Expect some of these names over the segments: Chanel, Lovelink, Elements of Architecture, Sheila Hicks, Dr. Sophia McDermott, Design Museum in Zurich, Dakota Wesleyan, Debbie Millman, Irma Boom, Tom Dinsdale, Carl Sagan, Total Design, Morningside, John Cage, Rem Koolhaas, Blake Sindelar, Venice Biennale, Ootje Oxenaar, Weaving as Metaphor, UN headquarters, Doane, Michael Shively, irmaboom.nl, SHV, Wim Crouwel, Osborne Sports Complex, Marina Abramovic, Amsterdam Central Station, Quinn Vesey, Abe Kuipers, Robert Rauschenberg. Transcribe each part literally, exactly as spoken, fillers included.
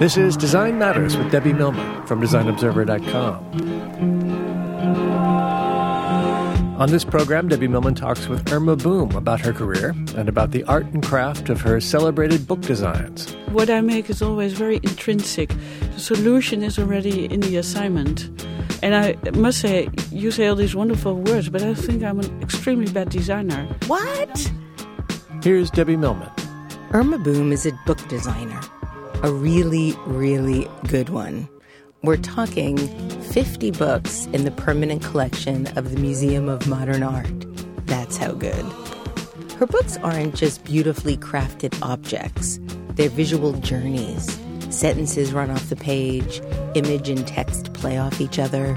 This is Design Matters with Debbie Millman from Design Observer dot com. On this program, Debbie Millman talks with Irma Boom about her career and about the art and craft of her celebrated book designs. What I make is always very intrinsic. The solution is already in the assignment. And I must say, you say all these wonderful words, but I think I'm an extremely bad designer. What? Here's Debbie Millman. Irma Boom is a book designer, a really, really good one. We're talking fifty books in the permanent collection of the Museum of Modern Art. That's how good. Her books aren't just beautifully crafted objects. They're visual journeys. Sentences run off the page, image and text play off each other,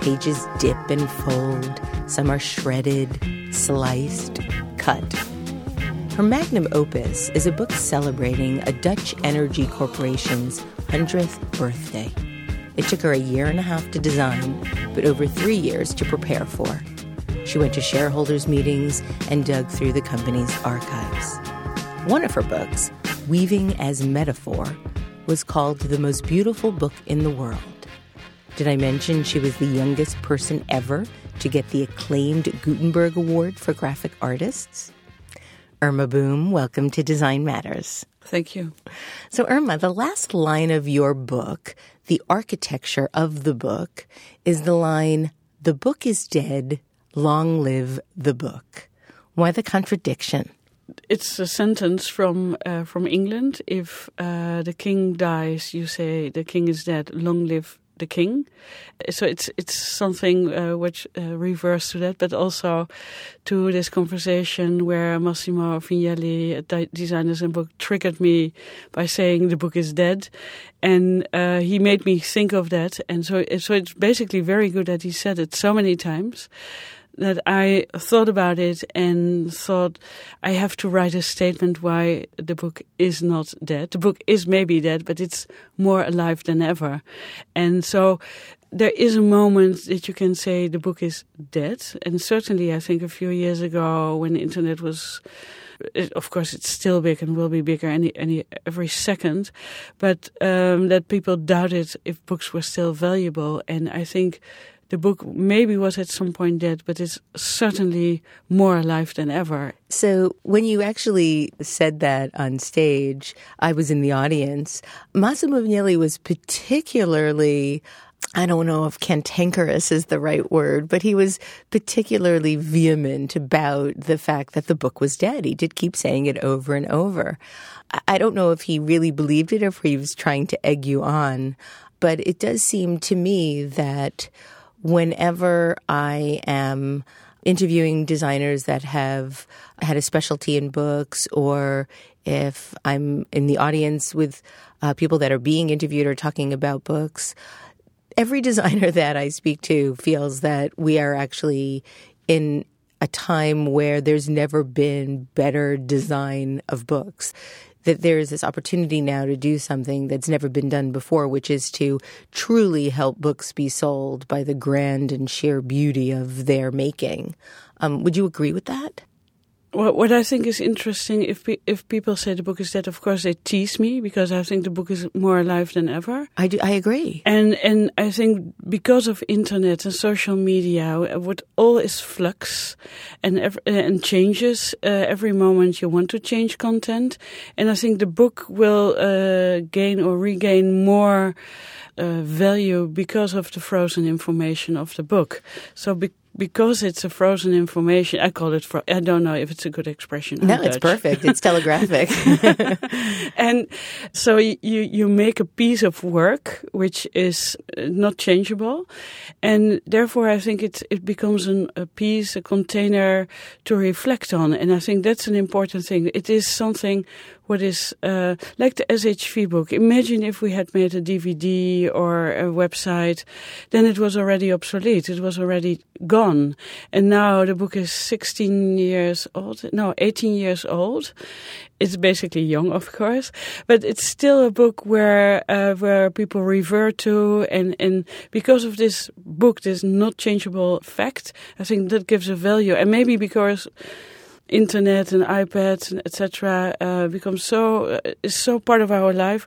pages dip and fold, some are shredded, sliced, cut. Her magnum opus is a book celebrating a Dutch energy corporation's hundredth birthday. It took her a year and a half to design, but over three years to prepare for. She went to shareholders' meetings and dug through the company's archives. One of her books, Weaving as Metaphor, was called the most beautiful book in the world. Did I mention she was the youngest person ever to get the acclaimed Gutenberg Award for graphic artists? Irma Boom, welcome to Design Matters. Thank you. So Irma, the last line of your book, the architecture of the book, is the line, "The book is dead, long live the book." Why the contradiction? It's a sentence from uh, from England. If uh, the king dies, you say the king is dead. Long live the king. So it's it's something uh, which uh, refers to that, but also to this conversation where Massimo Vignelli, a de- designers and book, triggered me by saying the book is dead, and uh, he made me think of that. And so so it's basically very good that he said it so many times, that I thought about it and thought I have to write a statement why the book is not dead. The book is maybe dead, but it's more alive than ever. And so there is a moment that you can say the book is dead. And certainly I think a few years ago when the internet was... It, of course, it's still big and will be bigger any, any every second, but um, that people doubted if books were still valuable. And I think... the book maybe was at some point dead, but it's certainly more alive than ever. So when you actually said that on stage, I was in the audience. Massimo Vignelli was particularly, I don't know if cantankerous is the right word, but he was particularly vehement about the fact that the book was dead. He did keep saying it over and over. I don't know if he really believed it or if he was trying to egg you on, but it does seem to me that whenever I am interviewing designers that have had a specialty in books, or if I'm in the audience with uh, people that are being interviewed or talking about books, every designer that I speak to feels that we are actually in a time where there's never been better design of books. that there is this opportunity now to do something that's never been done before, which is to truly help books be sold by the grand and sheer beauty of their making. Um, would you agree with that? Well, what I think is interesting, if pe- if people say the book is dead, of course they tease me, because I think the book is more alive than ever. I do, I agree. And and I think because of internet and social media, what all is flux and ev- and changes uh, every moment. You want to change content, and I think the book will uh, gain or regain more uh, value because of the frozen information of the book. So. Be- Because it's a frozen information, I call it. Fro- I don't know if it's a good expression. No, it's Dutch. Perfect. It's telegraphic. And so you you make a piece of work which is not changeable, and therefore I think it it becomes an, a piece, a container to reflect on. And I think that's an important thing. It is something. What is, uh, like the S H V book. Imagine if we had made a D V D or a website, then it was already obsolete. It was already gone. And now the book is sixteen years old, no, eighteen years old. It's basically young, of course, but it's still a book where, uh, where people revert to. And, and because of this book, this not changeable fact, I think that gives a value. And maybe because internet and iPads and et cetera uh, become so uh, is so part of our life.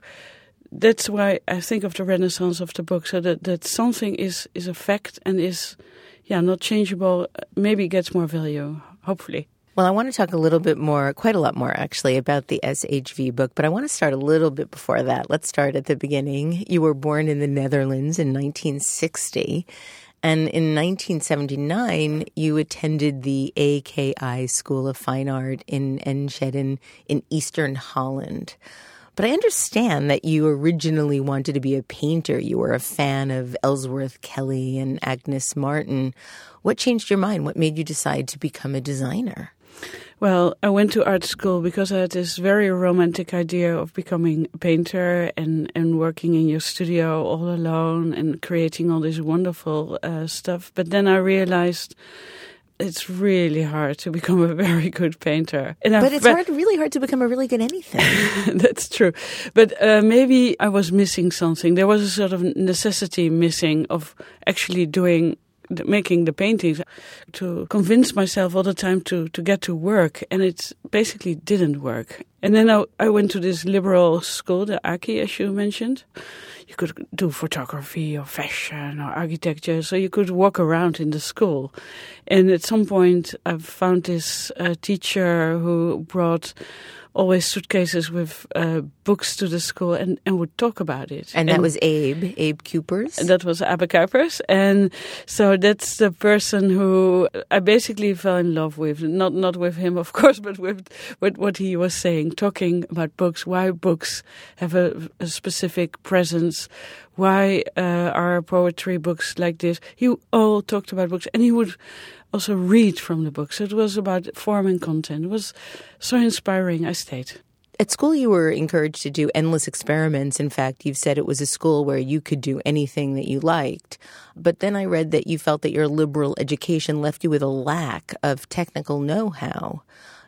That's why I think of the renaissance of the book. So that, that something is is a fact and is, yeah, not changeable. Maybe gets more value. Hopefully. Well, I want to talk a little bit more, quite a lot more actually, about the S H V book, but I want to start a little bit before that. Let's start at the beginning. You were born in the Netherlands in nineteen sixty. And in nineteen seventy-nine, you attended the A K I School of Fine Art in Enschede in, in eastern Holland. But I understand that you originally wanted to be a painter. You were a fan of Ellsworth Kelly and Agnes Martin. What changed your mind? What made you decide to become a designer? Well, I went to art school because I had this very romantic idea of becoming a painter and, and working in your studio all alone and creating all this wonderful uh, stuff. But then I realized it's really hard to become a very good painter. And but I, it's but, hard, really hard to become a really good anything. That's true. But uh, maybe I was missing something. There was a sort of necessity missing of actually doing making the paintings, to convince myself all the time to, to get to work. And it basically didn't work. And then I, I went to this liberal school, the A K I, as you mentioned. You could do photography or fashion or architecture, so you could walk around in the school. And at some point I found this uh, teacher who brought always suitcases with uh, books to the school and, and would talk about it. And, and that was Abe, Abe Kuipers? That was Abe Kuipers. And so that's the person who I basically fell in love with. Not not with him, of course, but with, with what he was saying, talking about books, why books have a, a specific presence, why uh, are poetry books like this. He all talked about books, and he would also read from the books. It was about form and content. It was so inspiring. I stayed. At school, you were encouraged to do endless experiments. In fact, you've said it was a school where you could do anything that you liked. But then I read that you felt that your liberal education left you with a lack of technical know-how.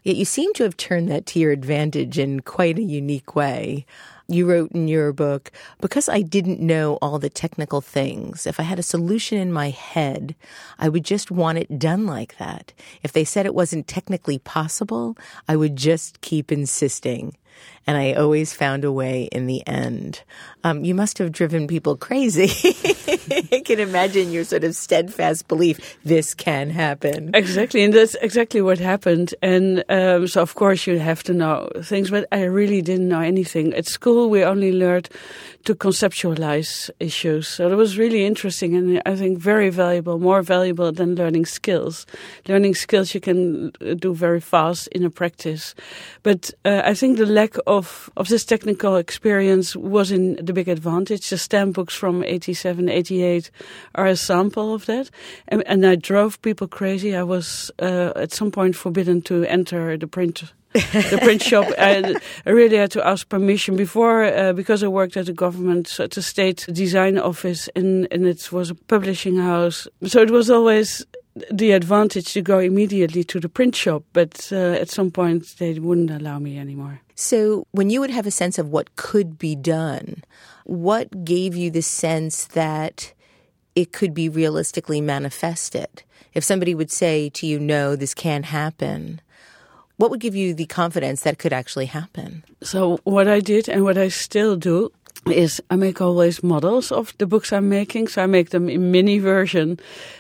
Yet you seem to have turned that to your advantage in quite a unique way. You wrote in your book, because I didn't know all the technical things, if I had a solution in my head, I would just want it done like that. If they said it wasn't technically possible, I would just keep insisting. And I always found a way in the end. Um, you must have driven people crazy. I can imagine your sort of steadfast belief, this can happen. Exactly, and that's exactly what happened. And um, so, of course, you have to know things, but I really didn't know anything. At school, we only learned to conceptualize issues. So that was really interesting and I think very valuable, more valuable than learning skills. Learning skills you can do very fast in a practice. But uh, I think the lack of, of this technical experience was in the big advantage. The stamp books from eighty-seven, eighty-eight are a sample of that. And, and I drove people crazy. I was uh, at some point forbidden to enter the print the print shop. I, I really had to ask permission before, uh, because I worked at the government, so at the state design office, and, and it was a publishing house. So it was always the advantage to go immediately to the print shop, but uh, at some point they wouldn't allow me anymore. So when you would have a sense of what could be done, what gave you the sense that it could be realistically manifested? If somebody would say to you, no, this can't happen, what would give you the confidence that it could actually happen? So what I did and what I still do is I make always models of the books I'm making. So I make them in mini version,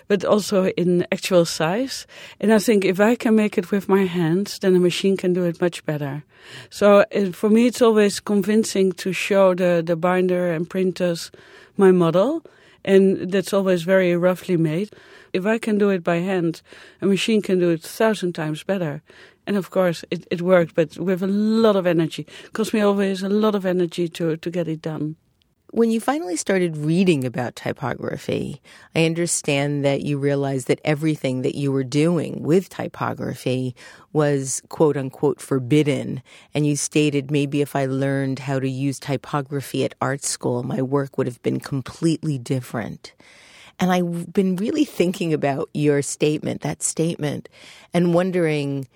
but also in actual size. And I think if I can make it with my hands, then a machine can do it much better. So for me, it's always convincing to show the, the binder and printers my model. And that's always very roughly made. If I can do it by hand, a machine can do it a thousand times better. And of course, it, it worked, but with a lot of energy. It cost me always a lot of energy to, to get it done. When you finally started reading about typography, I understand that you realized that everything that you were doing with typography was quote-unquote forbidden. And you stated, maybe if I learned how to use typography at art school, my work would have been completely different. And I've been really thinking about your statement, that statement, and wondering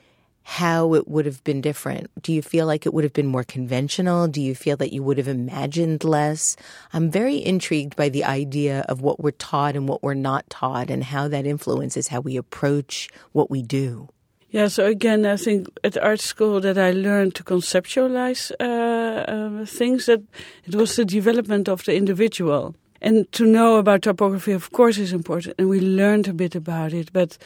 how it would have been different. Do you feel like it would have been more conventional? Do you feel that you would have imagined less? I'm very intrigued by the idea of what we're taught and what we're not taught and how that influences how we approach what we do. Yeah, so again, I think at art school that I learned to conceptualize uh, uh, things, that it was the development of the individual. And to know about typography, of course, is important. And we learned a bit about it, but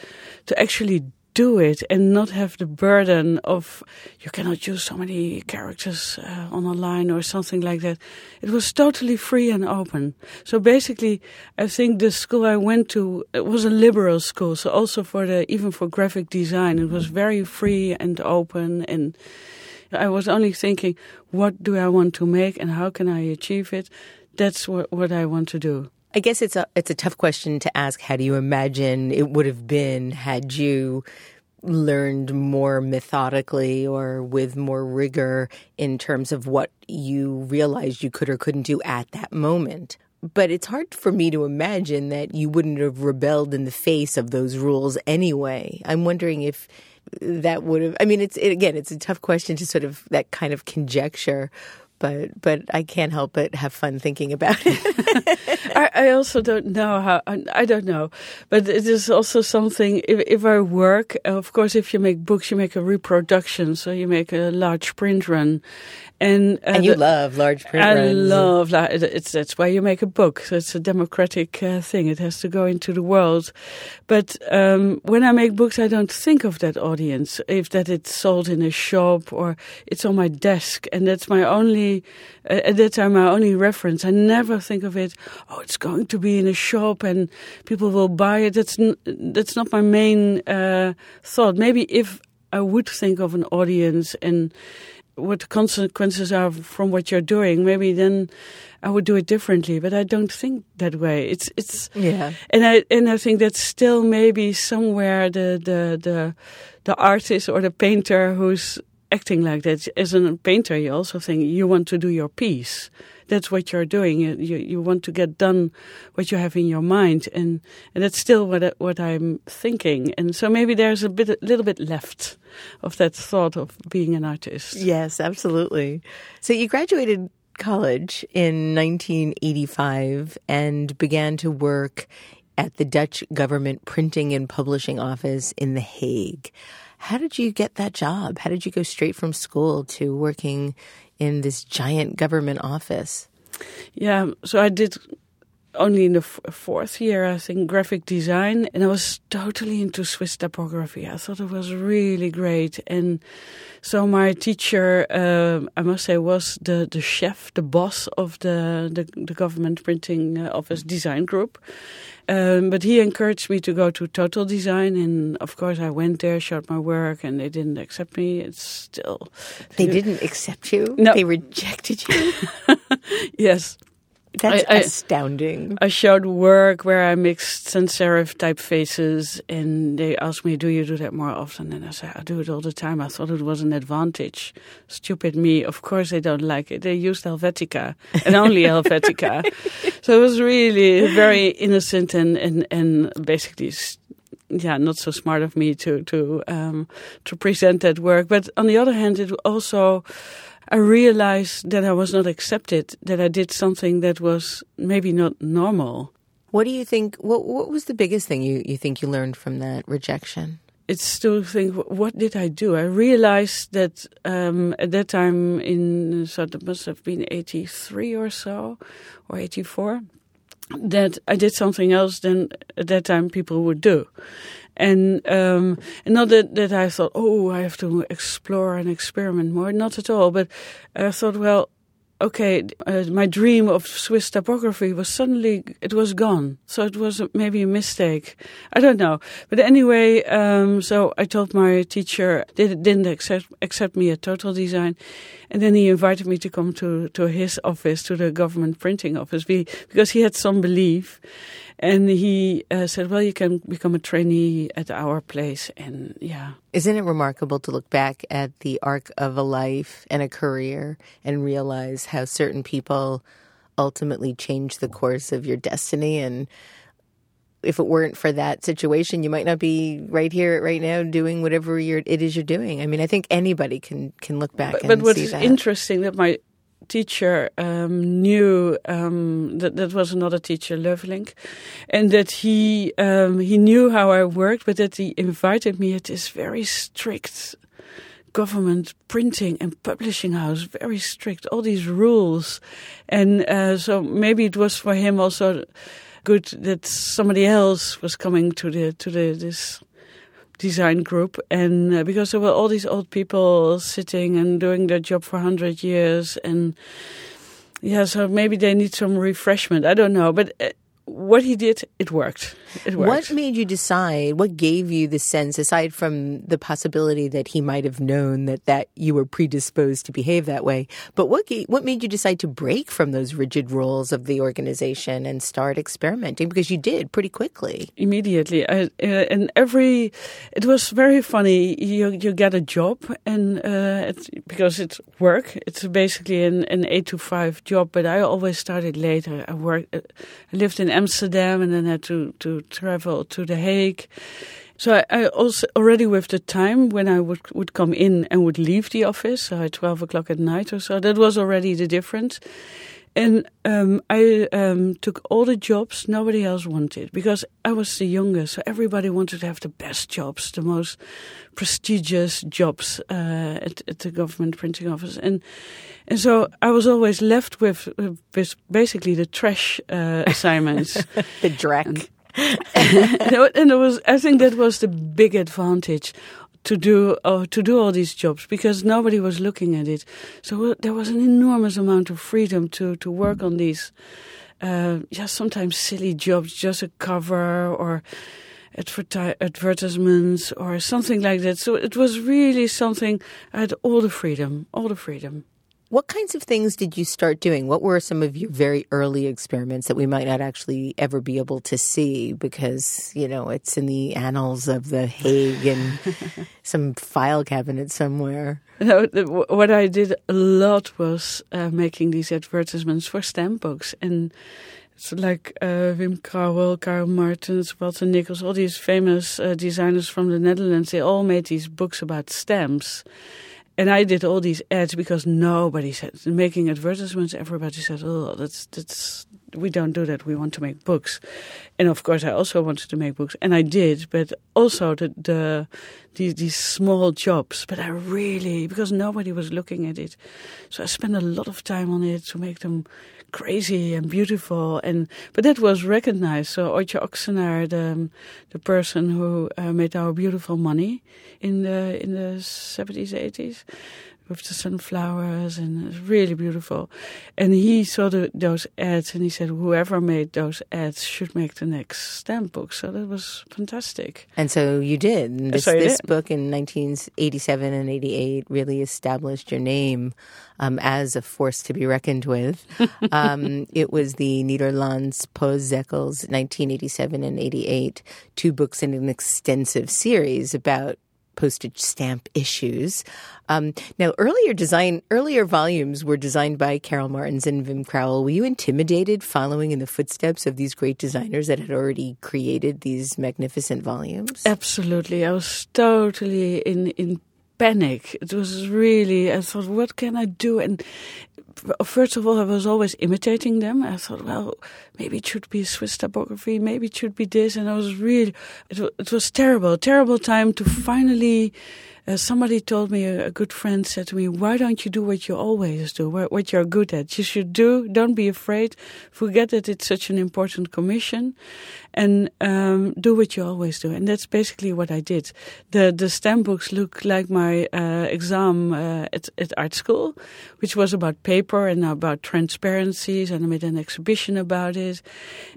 to actually do it and not have the burden of you cannot use so many characters uh, on a line or something like that. It was totally free and open. So basically, I think the school I went to, it was a liberal school. So also for the, even for graphic design, it was very free and open. And I was only thinking, what do I want to make and how can I achieve it? That's what, what I want to do. I guess it's a it's a tough question to ask. How do you imagine it would have been had you learned more methodically or with more rigor in terms of what you realized you could or couldn't do at that moment? But it's hard for me to imagine that you wouldn't have rebelled in the face of those rules anyway. I'm wondering if that would have – I mean, it's it, again, it's a tough question to sort of – that kind of conjecture – But but I can't help but have fun thinking about it. I, I also don't know how, I, I don't know. But it is also something, if, if I work, of course, if you make books, you make a reproduction. So you make a large print run. And, uh, and you the, love large print I runs. I love, it's, that's why you make a book. So it's a democratic uh, thing. It has to go into the world. But um, when I make books, I don't think of that audience. If that it's sold in a shop or it's on my desk. And that's my only Uh, at that time, my only reference. I never think of it, oh, it's going to be in a shop and people will buy it. That's, n- that's not my main uh, thought. Maybe if I would think of an audience and what the consequences are from what you're doing, maybe then I would do it differently. But I don't think that way. It's it's yeah. And I and I think that's still maybe somewhere the the the, the artist or the painter who's acting like that. As a painter, you also think you want to do your piece. That's what you're doing. You you, you want to get done what you have in your mind, and, and that's still what what I'm thinking. And so maybe there's a bit, a little bit left of that thought of being an artist. Yes, absolutely. So you graduated college in nineteen eighty-five and began to work at the Dutch government printing and publishing office in The Hague. How did you get that job? How did you go straight from school to working in this giant government office? Yeah, so I did only in the f- fourth year, I think, graphic design. And I was totally into Swiss typography. I thought it was really great. And so my teacher, uh, I must say, was the, the chef, the boss of the, the, the government printing office design group. Um, but he encouraged me to go to Total Design, and of course I went there, showed my work, and they didn't accept me. It's still... They you, didn't accept you? No. They rejected you? Yes. That's I, astounding. I, I showed work where I mixed sans-serif typefaces, and they asked me, do you do that more often? And I said, I do it all the time. I thought it was an advantage. Stupid me. Of course they don't like it. They used Helvetica, and only Helvetica. So it was really very innocent and, and, and basically yeah, not so smart of me to to um, to present that work. But on the other hand, it also, I realized that I was not accepted, that I did something that was maybe not normal. What do you think, what what was the biggest thing you, you think you learned from that rejection? It's to think, what did I do? I realized that um, at that time in, so it must have been eighty-three or so, or eighty-four, that I did something else than at that time people would do. And, um, and not that, that I thought, oh, I have to explore and experiment more. Not at all. But I thought, well, okay, uh, my dream of Swiss typography was suddenly, it was gone. So it was maybe a mistake. I don't know. But anyway, um, so I told my teacher, they didn't accept, accept me at Total Design. And then he invited me to come to, to his office, to the government printing office, because he had some belief. And he uh, said, well, you can become a trainee at our place. And yeah. Isn't it remarkable to look back at the arc of a life and a career and realize how certain people ultimately change the course of your destiny? And if it weren't for that situation, you might not be right here right now doing whatever you're, it is you're doing. I mean, I think anybody can, can look back but, and but see that. But what's interesting that my teacher um, knew um, that that was another teacher, Lovelink, and that he um, he knew how I worked, but that he invited me at this very strict government printing and publishing house, very strict, all these rules, and uh, so maybe it was for him also good that somebody else was coming to the to the this. design group, and uh, because there were all these old people sitting and doing their job for one hundred years, and yeah, so maybe they need some refreshment. I don't know, but uh, what he did, it worked. It worked. What made you decide, what gave you the sense, aside from the possibility that he might have known that, that you were predisposed to behave that way, but what gave, what made you decide to break from those rigid rules of the organization and start experimenting? Because you did pretty quickly. Immediately. I, uh, and every, it was very funny. You you get a job, and uh, it's, because it's work. It's basically an, an eight to five job, but I always started later. I, worked, uh, I lived in Amsterdam, and then had to, to travel to The Hague. So I, I also already with the time when I would would come in and would leave the office, so at twelve o'clock at night or so, that was already the difference. And um, I um, took all the jobs nobody else wanted, because I was the youngest, so everybody wanted to have the best jobs, the most prestigious jobs uh, at, at the government printing office. And and so I was always left with, with basically the trash uh, assignments. The dreck. And, and it was, I think that was the big advantage. To do uh, to do all these jobs, because nobody was looking at it, so uh, there was an enormous amount of freedom to to work on these, uh, yeah, sometimes silly jobs, just a cover or adverti- advertisements or something like that. So it was really something. I had all the freedom, all the freedom. What kinds of things did you start doing? What were some of your very early experiments that we might not actually ever be able to see because, you know, it's in the annals of The Hague and some file cabinet somewhere? No, what I did a lot was uh, making these advertisements for stamp books. And it's like uh, Wim Crouwel, Karel Martens, Walter Nichols, all these famous uh, designers from the Netherlands, they all made these books about stamps. And I did all these ads because nobody said, making advertisements, everybody said, oh, that's, that's, we don't do that. We want to make books. And of course, I also wanted to make books. And I did, but also the, the, these, these small jobs. But I really, because nobody was looking at it. So I spent a lot of time on it to make them crazy and beautiful. And, but that was recognized. So Ootje Oxenaar, the, the person who uh, made our beautiful money in the, in the seventies, eighties. With the sunflowers, and it's really beautiful. And he saw the, those ads, and he said, whoever made those ads should make the next stamp book. So that was fantastic. And so you did. This, so you this did. book in nineteen eighty-seven and eighty-eight really established your name um, as a force to be reckoned with. um, it was the Nederlandse Postzegels, nineteen eighty-seven and eighty-eight, two books in an extensive series about postage stamp issues. Um, now, earlier design, earlier volumes were designed by Karel Martens and Wim Crouwel. Were you intimidated following in the footsteps of these great designers that had already created these magnificent volumes? Absolutely. I was totally in in panic. It was really, I thought, what can I do? And first of all, I was always imitating them. I thought, well, maybe it should be Swiss typography, maybe it should be this. And I was really, it was, it was terrible, terrible time to finally, uh, somebody told me, a, a good friend said to me, why don't you do what you always do, what you're good at? You should do, don't be afraid, forget that it's such an important commission, and um, do what you always do. And that's basically what I did. The the stamp books look like my uh, exam uh, at, at art school, which was about paper and about transparencies, and I made an exhibition about it.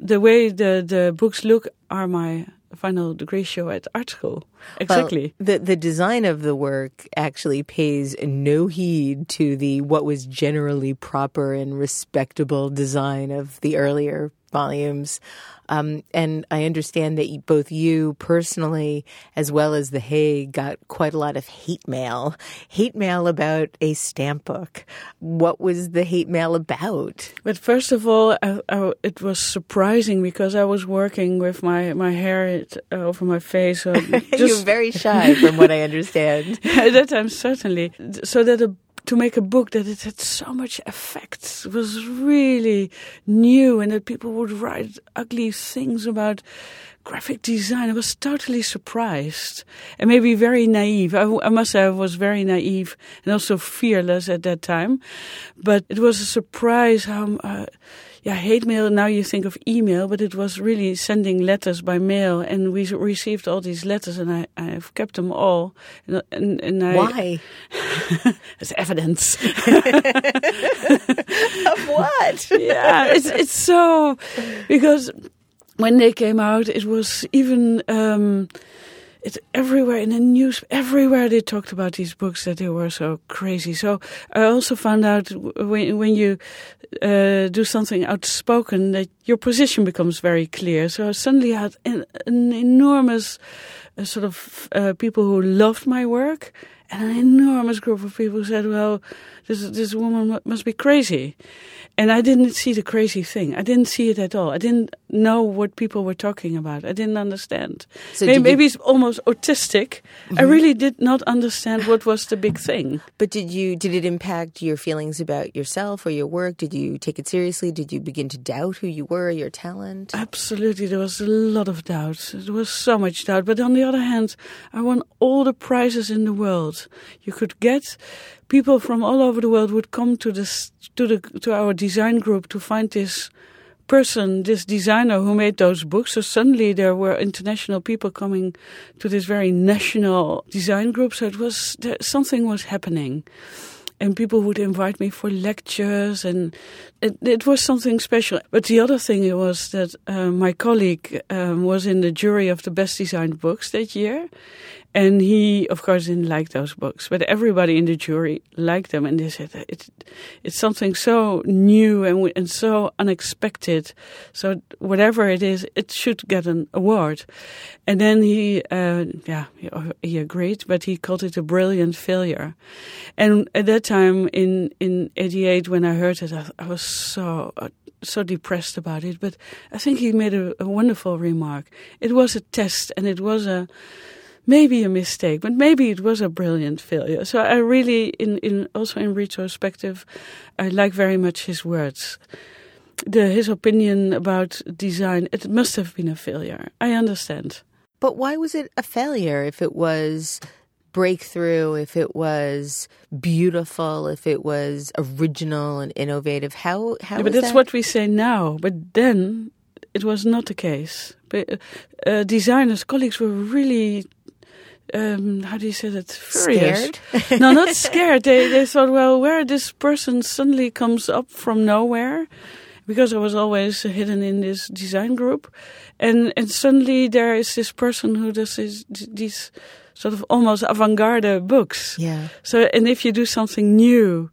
The way the, the books look are my final degree show at art school. Exactly. Well, the, the design of the work actually pays no heed to the what was generally proper and respectable design of the earlier volumes. Um, and I understand that you, both you personally as well as The Hague got quite a lot of hate mail, hate mail about a stamp book. What was the hate mail about? But first of all, I, I, it was surprising because I was working with my, my hair it, uh, over my face. So just... You're very shy from what I understand. At that time, certainly. So that a to make a book that it had so much effect was really new, and that people would write ugly things about graphic design. I was totally surprised and maybe very naive. I, I must say I was very naive and also fearless at that time. But it was a surprise how... Uh, Yeah, hate mail, now you think of email, but it was really sending letters by mail, and we received all these letters, and I, I've kept them all. And, and, and I, why? As evidence. Of what? Yeah, it's, it's so... Because when they came out, it was even... Um, It's everywhere in the news, everywhere they talked about these books, that they were so crazy. So I also found out when, when you uh, do something outspoken that your position becomes very clear. So suddenly I had an, an enormous uh, sort of uh, people who loved my work, and an enormous group of people who said, well, this this woman must be crazy. And I didn't see the crazy thing. I didn't see it at all. I didn't know what people were talking about. I didn't understand. So maybe, you... maybe it's almost autistic. Mm-hmm. I really did not understand what was the big thing. But did you? Did it impact your feelings about yourself or your work? Did you take it seriously? Did you begin to doubt who you were, your talent? Absolutely. There was a lot of doubt. There was so much doubt. But on the other hand, I won all the prizes in the world you could get. People from all over the world would come to this, to the to our design group to find this person, this designer who made those books. So suddenly there were international people coming to this very national design group. So it was there, something was happening, and people would invite me for lectures, and it, it was something special. But the other thing was that uh, my colleague um, was in the jury of the best designed books that year. And he, of course, didn't like those books, but everybody in the jury liked them, and they said it's it's something so new and and so unexpected. So whatever it is, it should get an award. And then he, uh, yeah, he agreed, but he called it a brilliant failure. And at that time, in in eighty-eight, when I heard it, I, I was so. Uh, so depressed about it, but I think he made a, a wonderful remark. It was a test, and it was a maybe a mistake, but maybe it was a brilliant failure. So I really, in, in also in retrospective, I like very much his words. The, his opinion about design, it must have been a failure. I understand. But why was it a failure if it was... breakthrough, if it was beautiful, if it was original and innovative? How how yeah, but that's that? What we say now, but then it was not the case. But uh, designers, colleagues were really um how do you say that? Furious. Scared? No, not scared. They they thought, well, where this person suddenly comes up from nowhere, because I was always hidden in this design group, and and suddenly there is this person who does this, these sort of almost avant-garde books. Yeah. So, and if you do something new,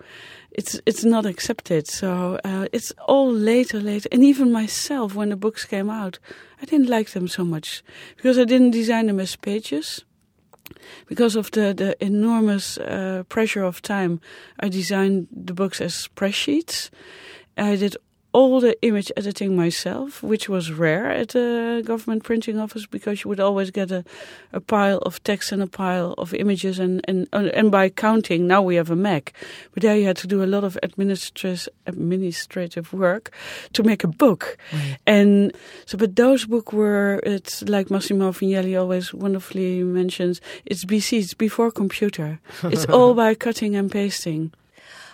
it's it's not accepted. So uh, it's all later, later. And even myself, when the books came out, I didn't like them so much because I didn't design them as pages. Because of the, the enormous uh, pressure of time, I designed the books as spreadsheets. I did all the image editing myself, which was rare at the government printing office because you would always get a, a pile of text and a pile of images and, and, and by counting, now we have a Mac. But there you had to do a lot of administrative administrative work to make a book. Right. And so, but those books were, it's like Massimo Vignelli always wonderfully mentions, it's B C, it's before computer. It's all by cutting and pasting.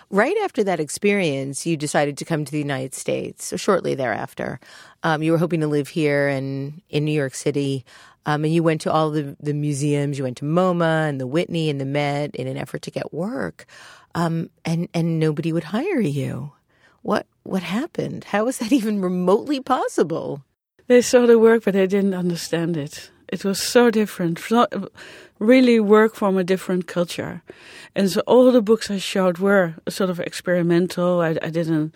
Right after that experience, you decided to come to the United States, or shortly thereafter. Um, you were hoping to live here and in New York City, um, and you went to all the, the museums. You went to MoMA and the Whitney and the Met in an effort to get work, um, and, and nobody would hire you. What, what happened? How was that even remotely possible? They saw the work, but they didn't understand it. It was so different, really work from a different culture. And so all the books I showed were sort of experimental. I, I did an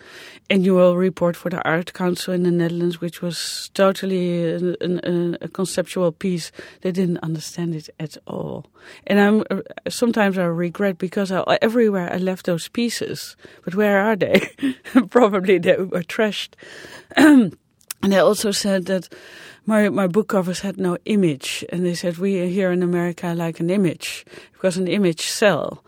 annual report for the Art Council in the Netherlands, which was totally an, an, a conceptual piece. They didn't understand it at all. And I'm sometimes I regret because I, everywhere I left those pieces. But where are they? Probably they were trashed. And they also said that my my book covers had no image. And they said, we here in America like an image, because an image sell.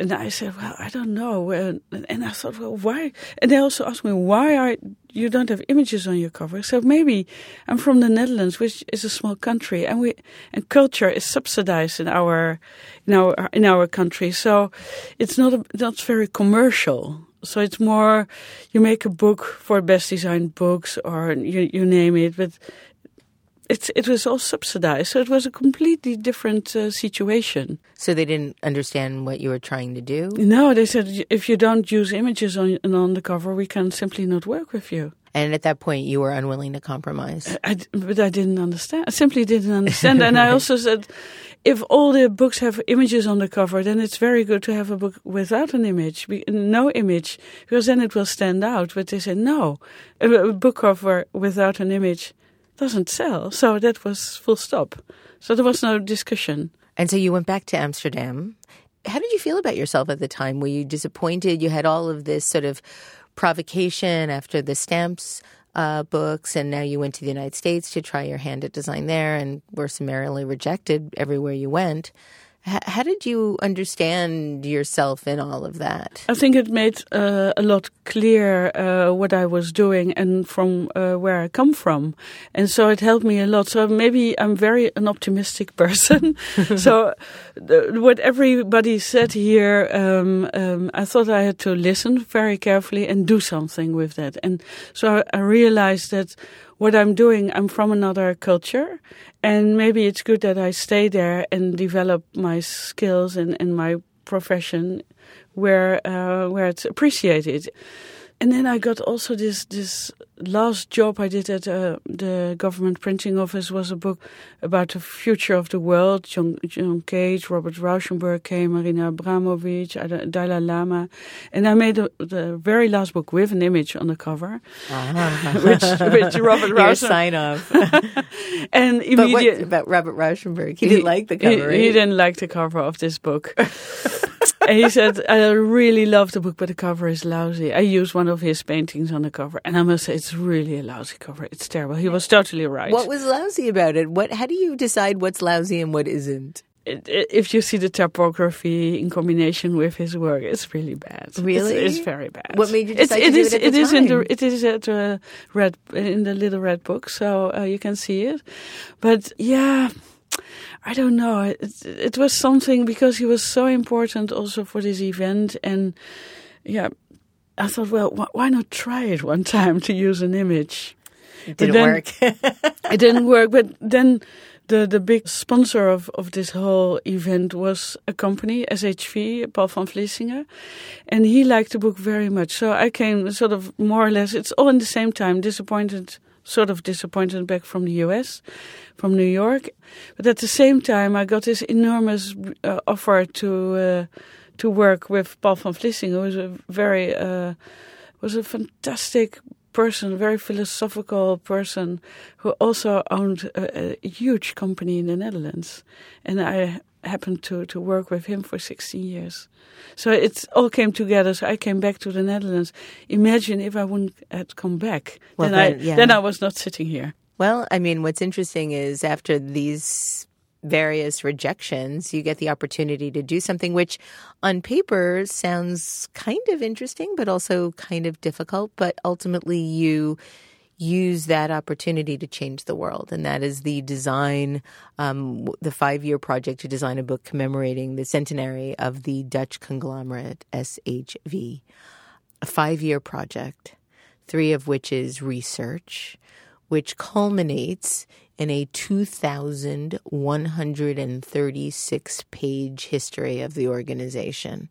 And I said, well, I don't know. And I thought, well, why? And they also asked me, why are you don't have images on your cover? So maybe I'm from the Netherlands, which is a small country, and we and culture is subsidized in our in our in our country. So it's not a, not very commercial. So it's more, you make a book for best designed books or you you name it, but it's it was all subsidized. So it was a completely different uh, situation. So they didn't understand what you were trying to do? No, they said, if you don't use images on on the cover, we can simply not work with you. And at that point, you were unwilling to compromise. I, but I didn't understand. I simply didn't understand. Right. And I also said, if all the books have images on the cover, then it's very good to have a book without an image, no image, because then it will stand out. But they said, no, a book cover without an image doesn't sell. So that was full stop. So there was no discussion. And so you went back to Amsterdam. How did you feel about yourself at the time? Were you disappointed? You had all of this sort of provocation after the stamps uh, books, and now you went to the United States to try your hand at design there and were summarily rejected everywhere you went. H- how did you understand yourself in all of that? I think it made uh, a lot clearer uh, what I was doing and from uh, where I come from. And so it helped me a lot. So maybe I'm very an optimistic person. So the, what everybody said here, um, um, I thought I had to listen very carefully and do something with that. And so I realized that what I'm doing, I'm from another culture, and maybe it's good that I stay there and develop my skills and, and my profession where uh, where it's appreciated. And then I got also this this last job I did at uh, the government printing office was a book about the future of the world. John, John Cage, Robert Rauschenberg came, Marina Abramovic, Dalai Lama. And I made a, the very last book with an image on the cover, uh-huh. which, which Robert Rauschenberg. Your sign-off. And immediately, but what about Robert Rauschenberg? He, he didn't like the cover. He, he didn't like the cover of this book. And he said, I really love the book, but the cover is lousy. I used one of his paintings on the cover, and I must say, it's really a lousy cover. It's terrible. He was totally right. What was lousy about it? What? How do you decide what's lousy and what isn't? It, it, if you see the typography in combination with his work, it's really bad. Really? It's, it's very bad. What made you decide it's, to it do is, it at it the is time? In the, it is at, uh, red, in the Little Red Book, so uh, you can see it. But, yeah... I don't know. It, it was something because he was so important also for this event. And yeah, I thought, well, wh- why not try it one time to use an image? It didn't then, work. It didn't work. But then the, the big sponsor of, of this whole event was a company, S H V, Paul van Vlissingen. And he liked the book very much. So I came sort of more or less, it's all in the same time, disappointed. Sort of disappointed back from the U S, from New York. But at the same time, I got this enormous uh, offer to uh, to work with Paul van Vlissingen, who was a very uh, was a fantastic person, very philosophical person, who also owned a, a huge company in the Netherlands. And I happened to, to work with him for sixteen years. So it all came together. So I came back to the Netherlands. Imagine if I wouldn't had come back. Well, then, then, I, yeah. then I was not sitting here. Well, I mean, what's interesting is after these various rejections, you get the opportunity to do something which on paper sounds kind of interesting, but also kind of difficult. But ultimately you use that opportunity to change the world. And that is the design, um, the five-year project to design a book commemorating the centenary of the Dutch conglomerate S H V. A five-year project, three of which is research, which culminates in a two thousand one hundred thirty-six page history of the organization.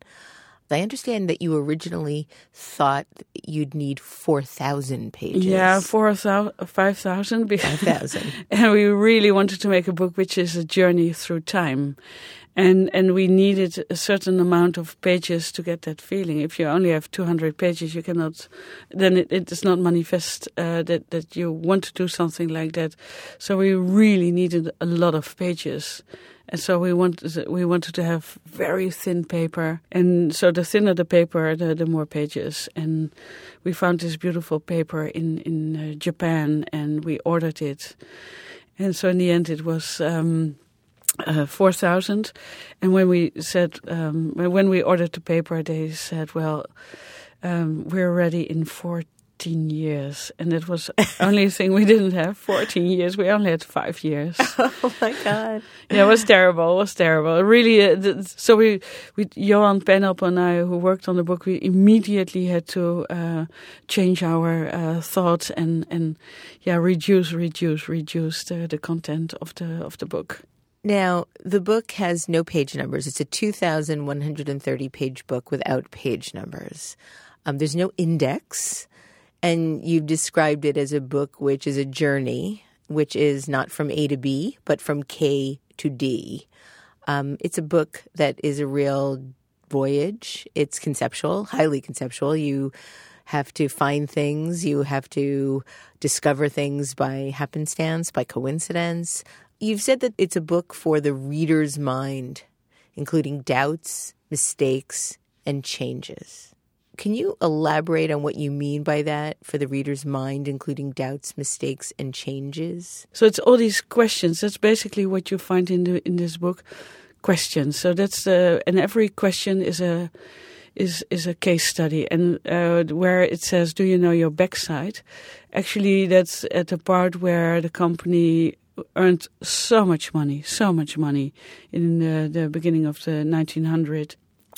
I understand that you originally thought you'd need four thousand pages. Yeah, four thousand, five thousand. five thousand. And we really wanted to make a book which is a journey through time. And and we needed a certain amount of pages to get that feeling. If you only have two hundred pages, you cannot, then it, it does not manifest uh, that, that you want to do something like that. So we really needed a lot of pages. And so we wanted, we wanted to have very thin paper. And so the thinner the paper, the, the more pages. And we found this beautiful paper in, in Japan and we ordered it. And so in the end it was Um, Uh, Four thousand, and when we said um, when we ordered the paper, they said, "Well, um, we're ready in fourteen years," and it was the only thing we didn't have. Fourteen years, we only had five years. Oh my God! Yeah, it was terrible. It was terrible. Really. Uh, th- so we, we, Johan Penop and I, who worked on the book, we immediately had to uh, change our uh, thoughts and and yeah, reduce, reduce, reduce the, the content of the of the book. Now, the book has no page numbers. It's a two thousand one hundred thirty page book without page numbers. Um, there's no index, and you've described it as a book which is a journey, which is not from A to B, but from K to D. Um, it's a book that is a real voyage. It's conceptual, highly conceptual. You have to find things. You have to discover things by happenstance, by coincidence. You've said that it's a book for the reader's mind, including doubts, mistakes, and changes. Can you elaborate on what you mean by that, for the reader's mind, including doubts, mistakes, and changes? So it's all these questions. That's basically what you find in the, in this book, questions. So that's the, and every question is a is is a case study, and uh, where it says, "Do you know your backside?" Actually, that's at the part where the company earned so much money, so much money in the, the beginning of the nineteen hundreds.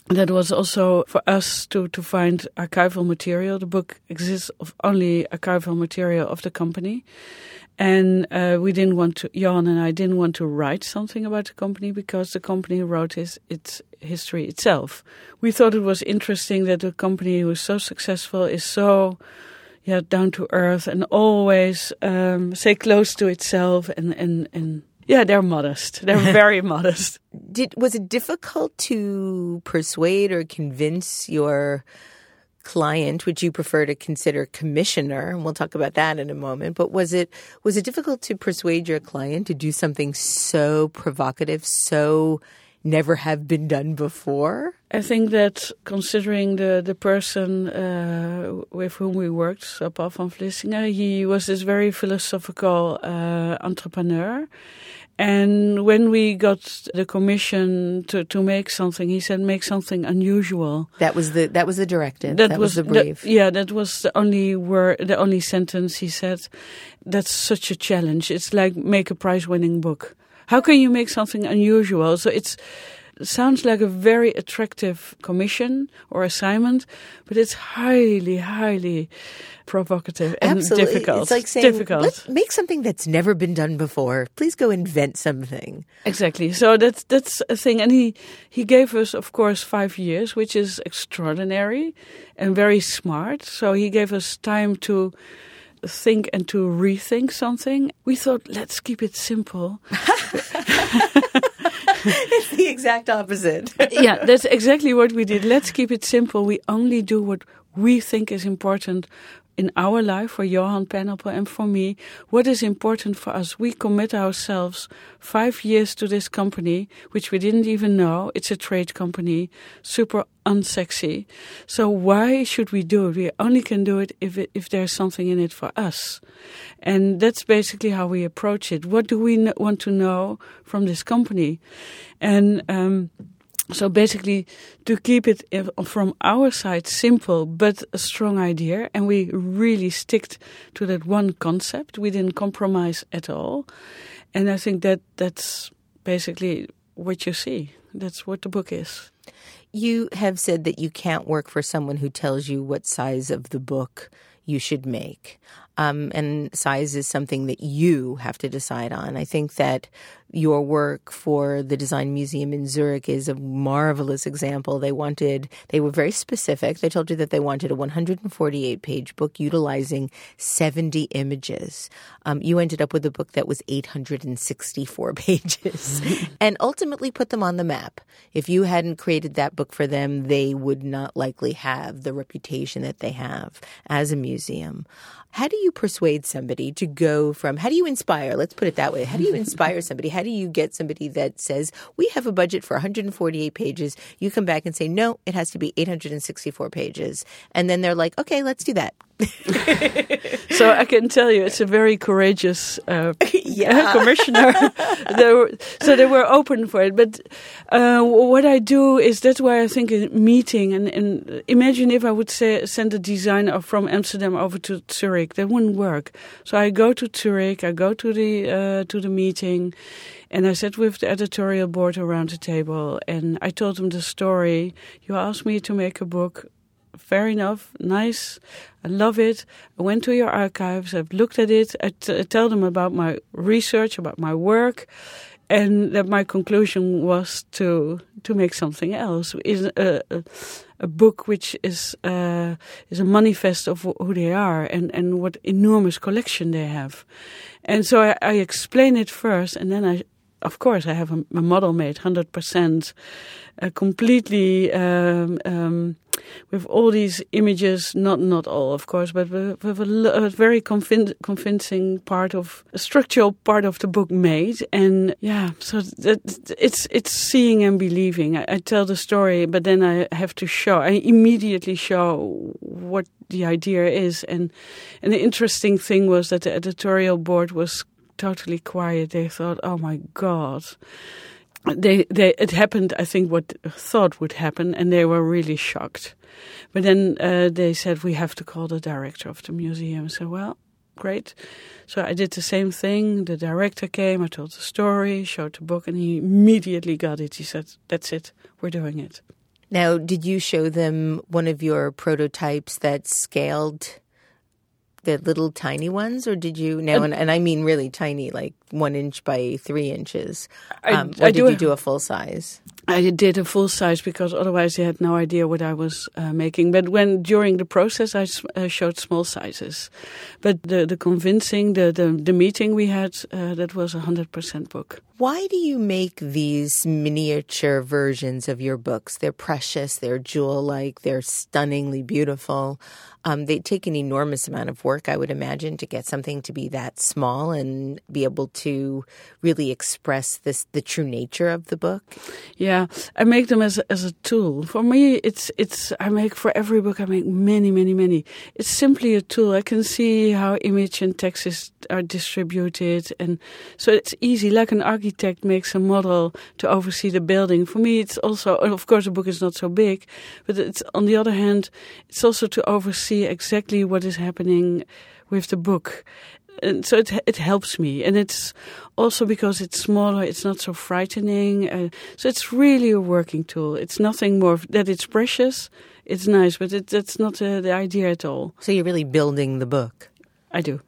That was also for us to, to find archival material. The book exists of only archival material of the company. And uh, we didn't want to, Johan and I didn't want to write something about the company because the company wrote his, its history itself. We thought it was interesting that a company who is so successful is so Yeah, down to earth and always um, stay close to itself and, and, and yeah, they're modest. They're very modest. Did, was it difficult to persuade or convince your client, which you prefer to consider commissioner, and we'll talk about that in a moment, but was it was it difficult to persuade your client to do something so provocative, so never have been done before? I think that considering the, the person uh, with whom we worked, so Paul van Vlissingen, he was this very philosophical uh, entrepreneur. And when we got the commission to, to make something, he said, make something unusual. That was the that was the directive. That, that was, was the brief. That, yeah, that was the only word, the only sentence he said. That's such a challenge. It's like make a prize-winning book. How can you make something unusual? So it's, it sounds like a very attractive commission or assignment, but it's highly, highly provocative and Absolutely. difficult. It's like saying, difficult. Let's make something that's never been done before. Please go invent something. Exactly. So that's that's a thing. And he, he gave us, of course, five years, which is extraordinary and very smart. So he gave us time to think and to rethink something. We thought, let's keep it simple. It's the exact opposite. Yeah, that's exactly what we did. Let's keep it simple. We only do what we think is important in our life, for Johan Penop and for me, what is important for us. We commit ourselves five years to this company, which we didn't even know. It's a trade company, super unsexy. So why should we do it? We only can do it if, it, if there's something in it for us. And that's basically how we approach it. What do we want to know from this company? And um So basically, to keep it from our side simple but a strong idea, and we really sticked to that one concept. We didn't compromise at all, and I think that that's basically what you see. That's what the book is. You have said that you can't work for someone who tells you what size of the book you should make. Um, and size is something that you have to decide on. I think that your work for the Design Museum in Zurich is a marvelous example. They wanted, they were very specific. They told you that they wanted a one hundred forty-eight page book utilizing seventy images. Um, you ended up with a book that was eight hundred sixty-four pages and ultimately put them on the map. If you hadn't created that book for them, they would not likely have the reputation that they have as a museum. How do you persuade somebody to go from – how do you inspire? Let's put it that way. How do you inspire somebody? How do you get somebody that says, we have a budget for one hundred forty-eight pages. You come back and say, no, it has to be eight hundred sixty-four pages. And then they're like, okay, let's do that. So I can tell you it's a very courageous uh, yeah. commissioner. they were, so they were open for it. But uh, what I do is that's why I think a meeting and, and imagine if I would say, send a designer from Amsterdam over to Zurich. That wouldn't work. So I go to Zurich, I go to the uh, to the meeting, and I sat with the editorial board around the table and I told them the story. You asked me to make a book. Fair enough. Nice. I love it. I went to your archives. I've looked at it. I, t- I tell them about my research, about my work, and that my conclusion was to to make something else. Is a, a, a book which is uh, is a manifest of who they are and, and what enormous collection they have. And so I, I explain it first, and then I. Of course, I have a, a model made one hundred percent, uh, completely um, um, with all these images, not not all, of course, but with, with a, a very convin- convincing part of, a structural part of the book made. And yeah, so that, it's it's seeing and believing. I, I tell the story, but then I have to show, I immediately show what the idea is. And, and the interesting thing was that the editorial board was totally quiet. They thought, oh my God. They, they, it happened, I think, what thought would happen, and they were really shocked. But then uh, they said, we have to call the director of the museum. So, well, great. So I did the same thing. The director came, I told the story, showed the book, and he immediately got it. He said, that's it, we're doing it. Now, did you show them one of your prototypes that scaled? The little tiny ones, or did you now? And, and I mean really tiny, like one inch by three inches. Um, I, I or did do you do a full size? I did a full size because otherwise they had no idea what I was uh, making. But when during the process, I uh, showed small sizes. But the the convincing, the the, the meeting we had, uh, that was a hundred percent book. Why do you make these miniature versions of your books? They're precious, they're jewel-like, they're stunningly beautiful. Um, they take an enormous amount of work, I would imagine, to get something to be that small and be able to really express this the true nature of the book. Yeah, I make them as as a tool. For me, it's it's I make for every book. I make many, many, many. It's simply a tool. I can see how image and text is, are distributed, and so it's easy, like an architect. Architect makes a model to oversee the building. For me, it's also, of course, the book is not so big, but it's on the other hand, it's also to oversee exactly what is happening with the book. And so it it helps me, and it's also because it's smaller, it's not so frightening. Uh, so it's really a working tool. It's nothing more that it's precious. It's nice, but it, that's not uh, the idea at all. So you're really building the book. I do.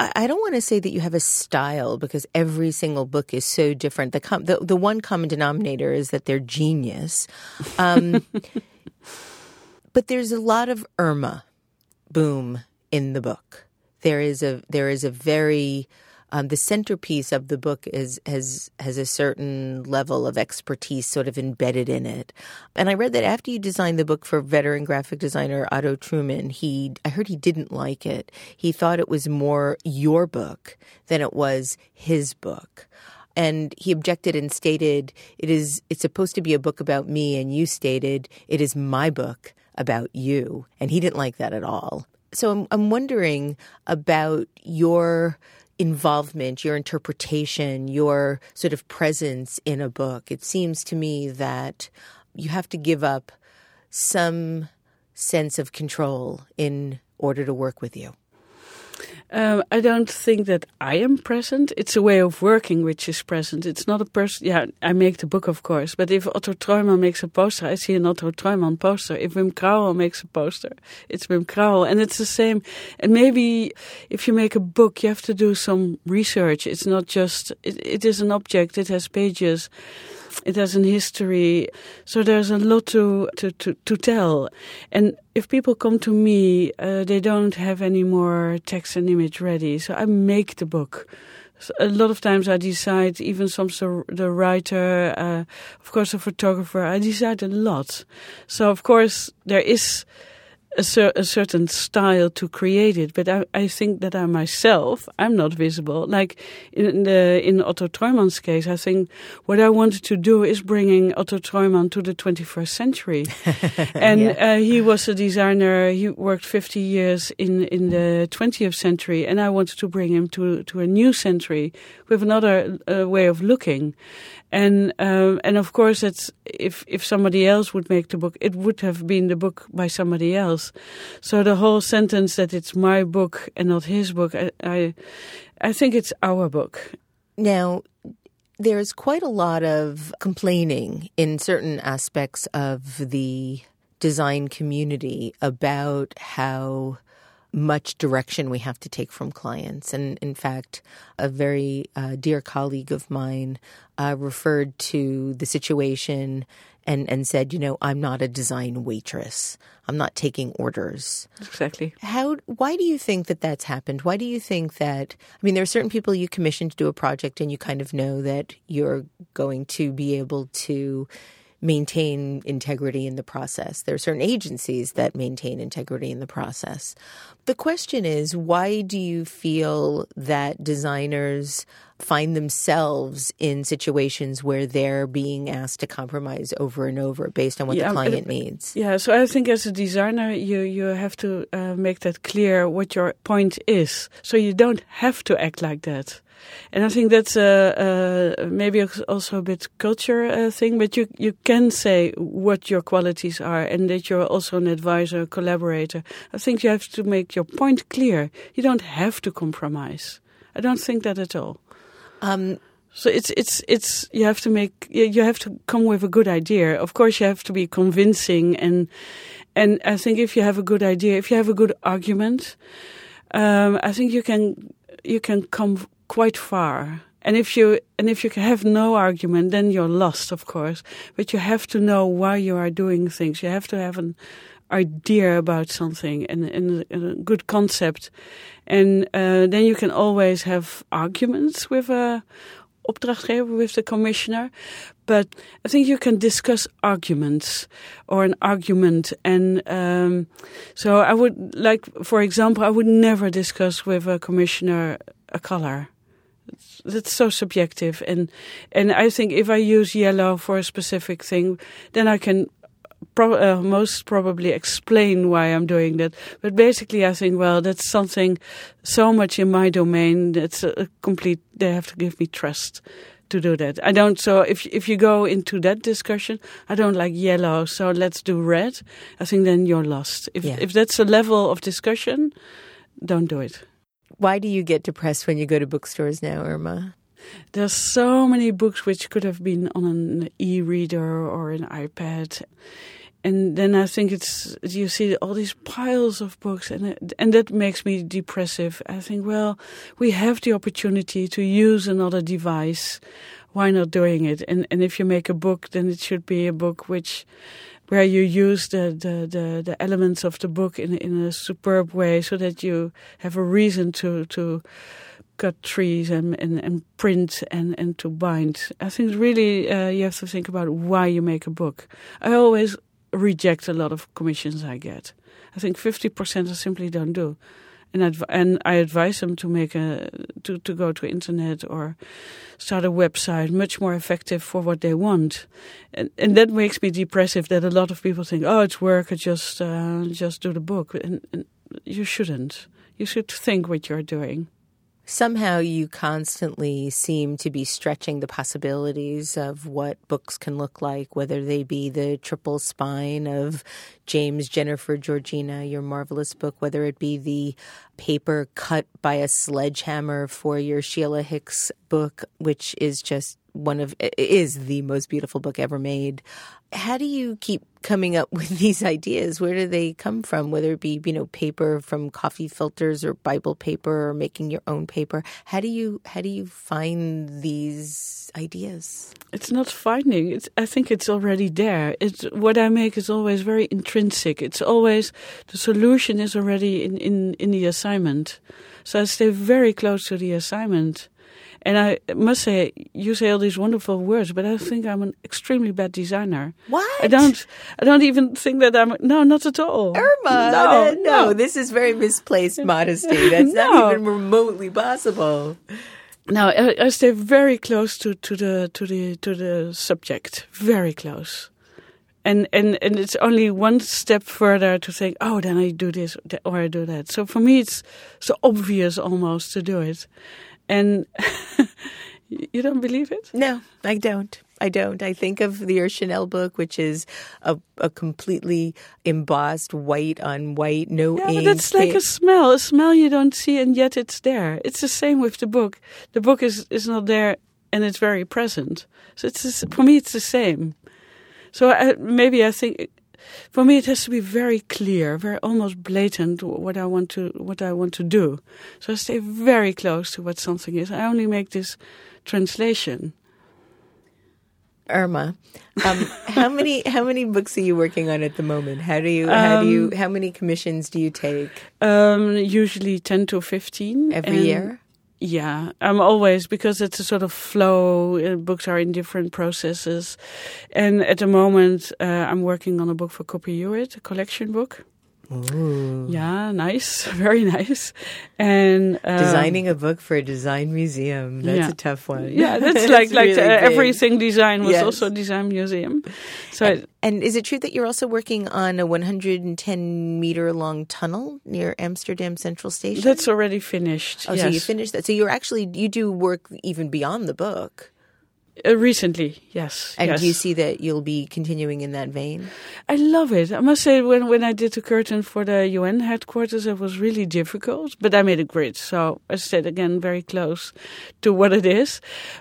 I don't want to say that you have a style because every single book is so different. The com- the, the one common denominator is that they're genius. Um, but there's a lot of Irma Boom in the book. There is a there is a very Um, the centerpiece of the book is has has a certain level of expertise sort of embedded in it. And I read that after you designed the book for veteran graphic designer Otto Treumann, he I heard he didn't like it. He thought it was more your book than it was his book. And he objected and stated, "It is it's supposed to be a book about me," and you stated, "It is my book about you." And he didn't like that at all. So I'm, I'm wondering about your involvement, your interpretation, your sort of presence in a book. It seems to me that you have to give up some sense of control in order to work with you. Um, I don't think that I am present. It's a way of working which is present. It's not a person. Yeah, I make the book, of course. But if Otto Treumann makes a poster, I see an Otto Treumann poster. If Wim Crouwel makes a poster, it's Wim Crouwel. And it's the same. And maybe if you make a book, you have to do some research. It's not just, it, it is an object. It has pages. It has a history. So there's a lot to, to, to, to tell. And if people come to me, uh, they don't have any more text and image ready. So I make the book. So a lot of times I decide, even some the writer, uh, of course a photographer, I decide a lot. So of course there is a, cer- a certain style to create it. But I, I think that I myself, I'm not visible. Like in the in Otto Treumann's case, I think what I wanted to do is bringing Otto Treumann to the twenty-first century. And yeah. uh, he was a designer. He worked fifty years in, in the twentieth century. And I wanted to bring him to, to a new century with another uh, way of looking. And um, and of course, it's, if, if somebody else would make the book, it would have been the book by somebody else. So the whole sentence that it's my book and not his book, I I, I think it's our book. Now, there is quite a lot of complaining in certain aspects of the design community about how much direction we have to take from clients. And in fact, a very uh, dear colleague of mine uh, referred to the situation and, and said, you know, I'm not a design waitress. I'm not taking orders. Exactly. How? Why do you think that that's happened? Why do you think that, I mean, there are certain people you commission to do a project and you kind of know that you're going to be able to maintain integrity in the process. There are certain agencies that maintain integrity in the process. The question is, why do you feel that designers find themselves in situations where they're being asked to compromise over and over based on what yeah, the client uh, needs? Yeah, so I think as a designer, you, you have to uh, make that clear what your point is. So you don't have to act like that. And I think that's uh, uh, maybe also a bit culture uh, thing, but you, you can say what your qualities are and that you're also an advisor, collaborator. I think you have to make your point clear. You don't have to compromise. I don't think that at all. Um, so it's it's it's you have to make you have to come with a good idea. Of course, you have to be convincing, and and I think if you have a good idea, if you have a good argument, um, I think you can you can come quite far. And if you and if you have no argument, then you're lost, of course. But you have to know why you are doing things. You have to have an idea about something and, and, and a good concept. And uh, then you can always have arguments with a opdrachtgever, with the commissioner. But I think you can discuss arguments or an argument. And um, so I would like, for example, I would never discuss with a commissioner a color. That's so subjective. And, and I think if I use yellow for a specific thing, then I can Pro- uh, most probably explain why I'm doing that. But basically I think, well, that's something so much in my domain that's a, a complete, they have to give me trust to do that. I don't, so if if you go into that discussion, I don't like yellow, so let's do red, I think then you're lost. If yeah. if that's a level of discussion, don't do it. Why do you get depressed when you go to bookstores now, Irma? There's so many books which could have been on an e-reader or an iPad. And then I think it's, you see all these piles of books, and and that makes me depressive. I think, well, we have the opportunity to use another device. Why not doing it? And and if you make a book, then it should be a book which where you use the, the, the, the elements of the book in in a superb way so that you have a reason to to cut trees and, and, and print and, and to bind. I think really uh, you have to think about why you make a book. I always reject a lot of commissions I get. I think fifty percent I simply don't do. And, adv- and I advise them to make a to, to go to internet or start a website, much more effective for what they want, and and that makes me depressive. That a lot of people think, oh, it's work. I just uh, just do the book, and, and you shouldn't. You should think what you're doing. Somehow, you constantly seem to be stretching the possibilities of what books can look like, whether they be the triple spine of James Jennifer Georgina, your marvelous book, whether it be the paper cut by a sledgehammer for your Sheila Hicks book, which is just one of is the most beautiful book ever made. How do you keep coming up with these ideas? Where do they come from? Whether it be, you know, paper from coffee filters or Bible paper or making your own paper. How do you how do you find these ideas? It's not finding. It's, I think it's already there. It's what I make is always very intrinsic. It's always the solution is already in, in, in the assignment. So I stay very close to the assignment. And I must say, you say all these wonderful words, but I think I'm an extremely bad designer. What? I don't I don't even think that I'm... No, not at all. Irma! No, no, no. This is very misplaced modesty. That's no. not even remotely possible. No, I, I stay very close to, to the to the, to the subject. Very close. And, and and it's only one step further to think, oh, then I do this or I do that. So for me, it's so obvious almost to do it. And you don't believe it? No, I don't. I don't. I think of the Chanel book, which is a, a completely embossed white on white, no yeah, ink. Yeah, but that's like a smell, a smell you don't see, and yet it's there. It's the same with the book. The book is, is not there, and it's very present. So it's for me, it's the same. So I, maybe I think for me it has to be very clear, very almost blatant what I want to what I want to do. So I stay very close to what something is. I only make this translation. Irma, um, how many how many books are you working on at the moment? How do you how um, do you how many commissions do you take? Um, usually ten to fifteen every year. Yeah, I'm always, because it's a sort of flow, books are in different processes. And at the moment, uh, I'm working on a book for Copy Hewitt, a collection book. Ooh. Yeah, nice, very nice. And um, designing a book for a design museum, that's yeah. a tough one. Yeah, that's like, like really uh, everything design was yes. also a design museum. So and, it, and is it true that you're also working on a one hundred ten meter long tunnel near Amsterdam Central Station? That's already finished. Oh, yes. So you finished that. So you're actually, you do work even beyond the book. Uh, recently, yes. And yes. do you see that you'll be continuing in that vein? I love it. I must say, when, when I did the curtain for the U N headquarters, it was really difficult, but I made a grid. So I stayed, again, very close to what it is.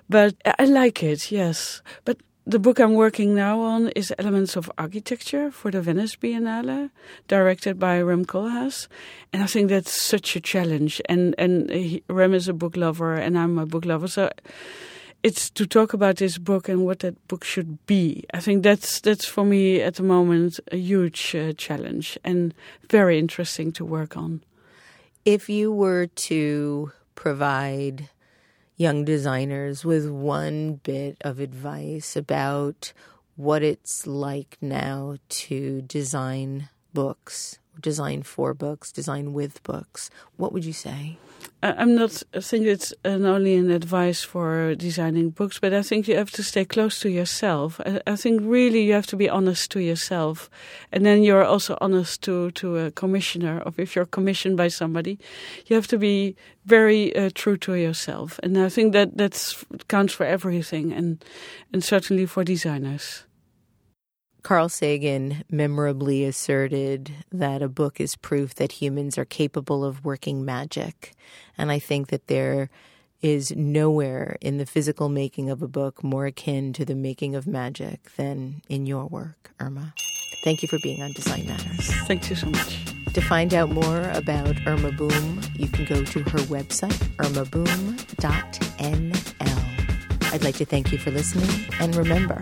But I like it, yes. But the book I'm working now on is Elements of Architecture for the Venice Biennale, directed by Rem Koolhaas. And I think that's such a challenge. And, and he, Rem is a book lover, and I'm a book lover, so... It's to talk about this book and what that book should be. I think that's that's for me at the moment a huge uh, challenge and very interesting to work on. If you were to provide young designers with one bit of advice about what it's like now to design books, design for books, design with books, what would you say? I'm not, I think it's an only an advice for designing books, but I think you have to stay close to yourself. I, I think really you have to be honest to yourself. And then you're also honest to, to a commissioner, or if you're commissioned by somebody, you have to be very uh, true to yourself. And I think that that's, counts for everything, and and certainly for designers. Carl Sagan memorably asserted that a book is proof that humans are capable of working magic. And I think that there is nowhere in the physical making of a book more akin to the making of magic than in your work, Irma. Thank you for being on Design Matters. Thank you so much. To find out more about Irma Boom, you can go to her website, irma boom dot n l. I'd like to thank you for listening, and remember...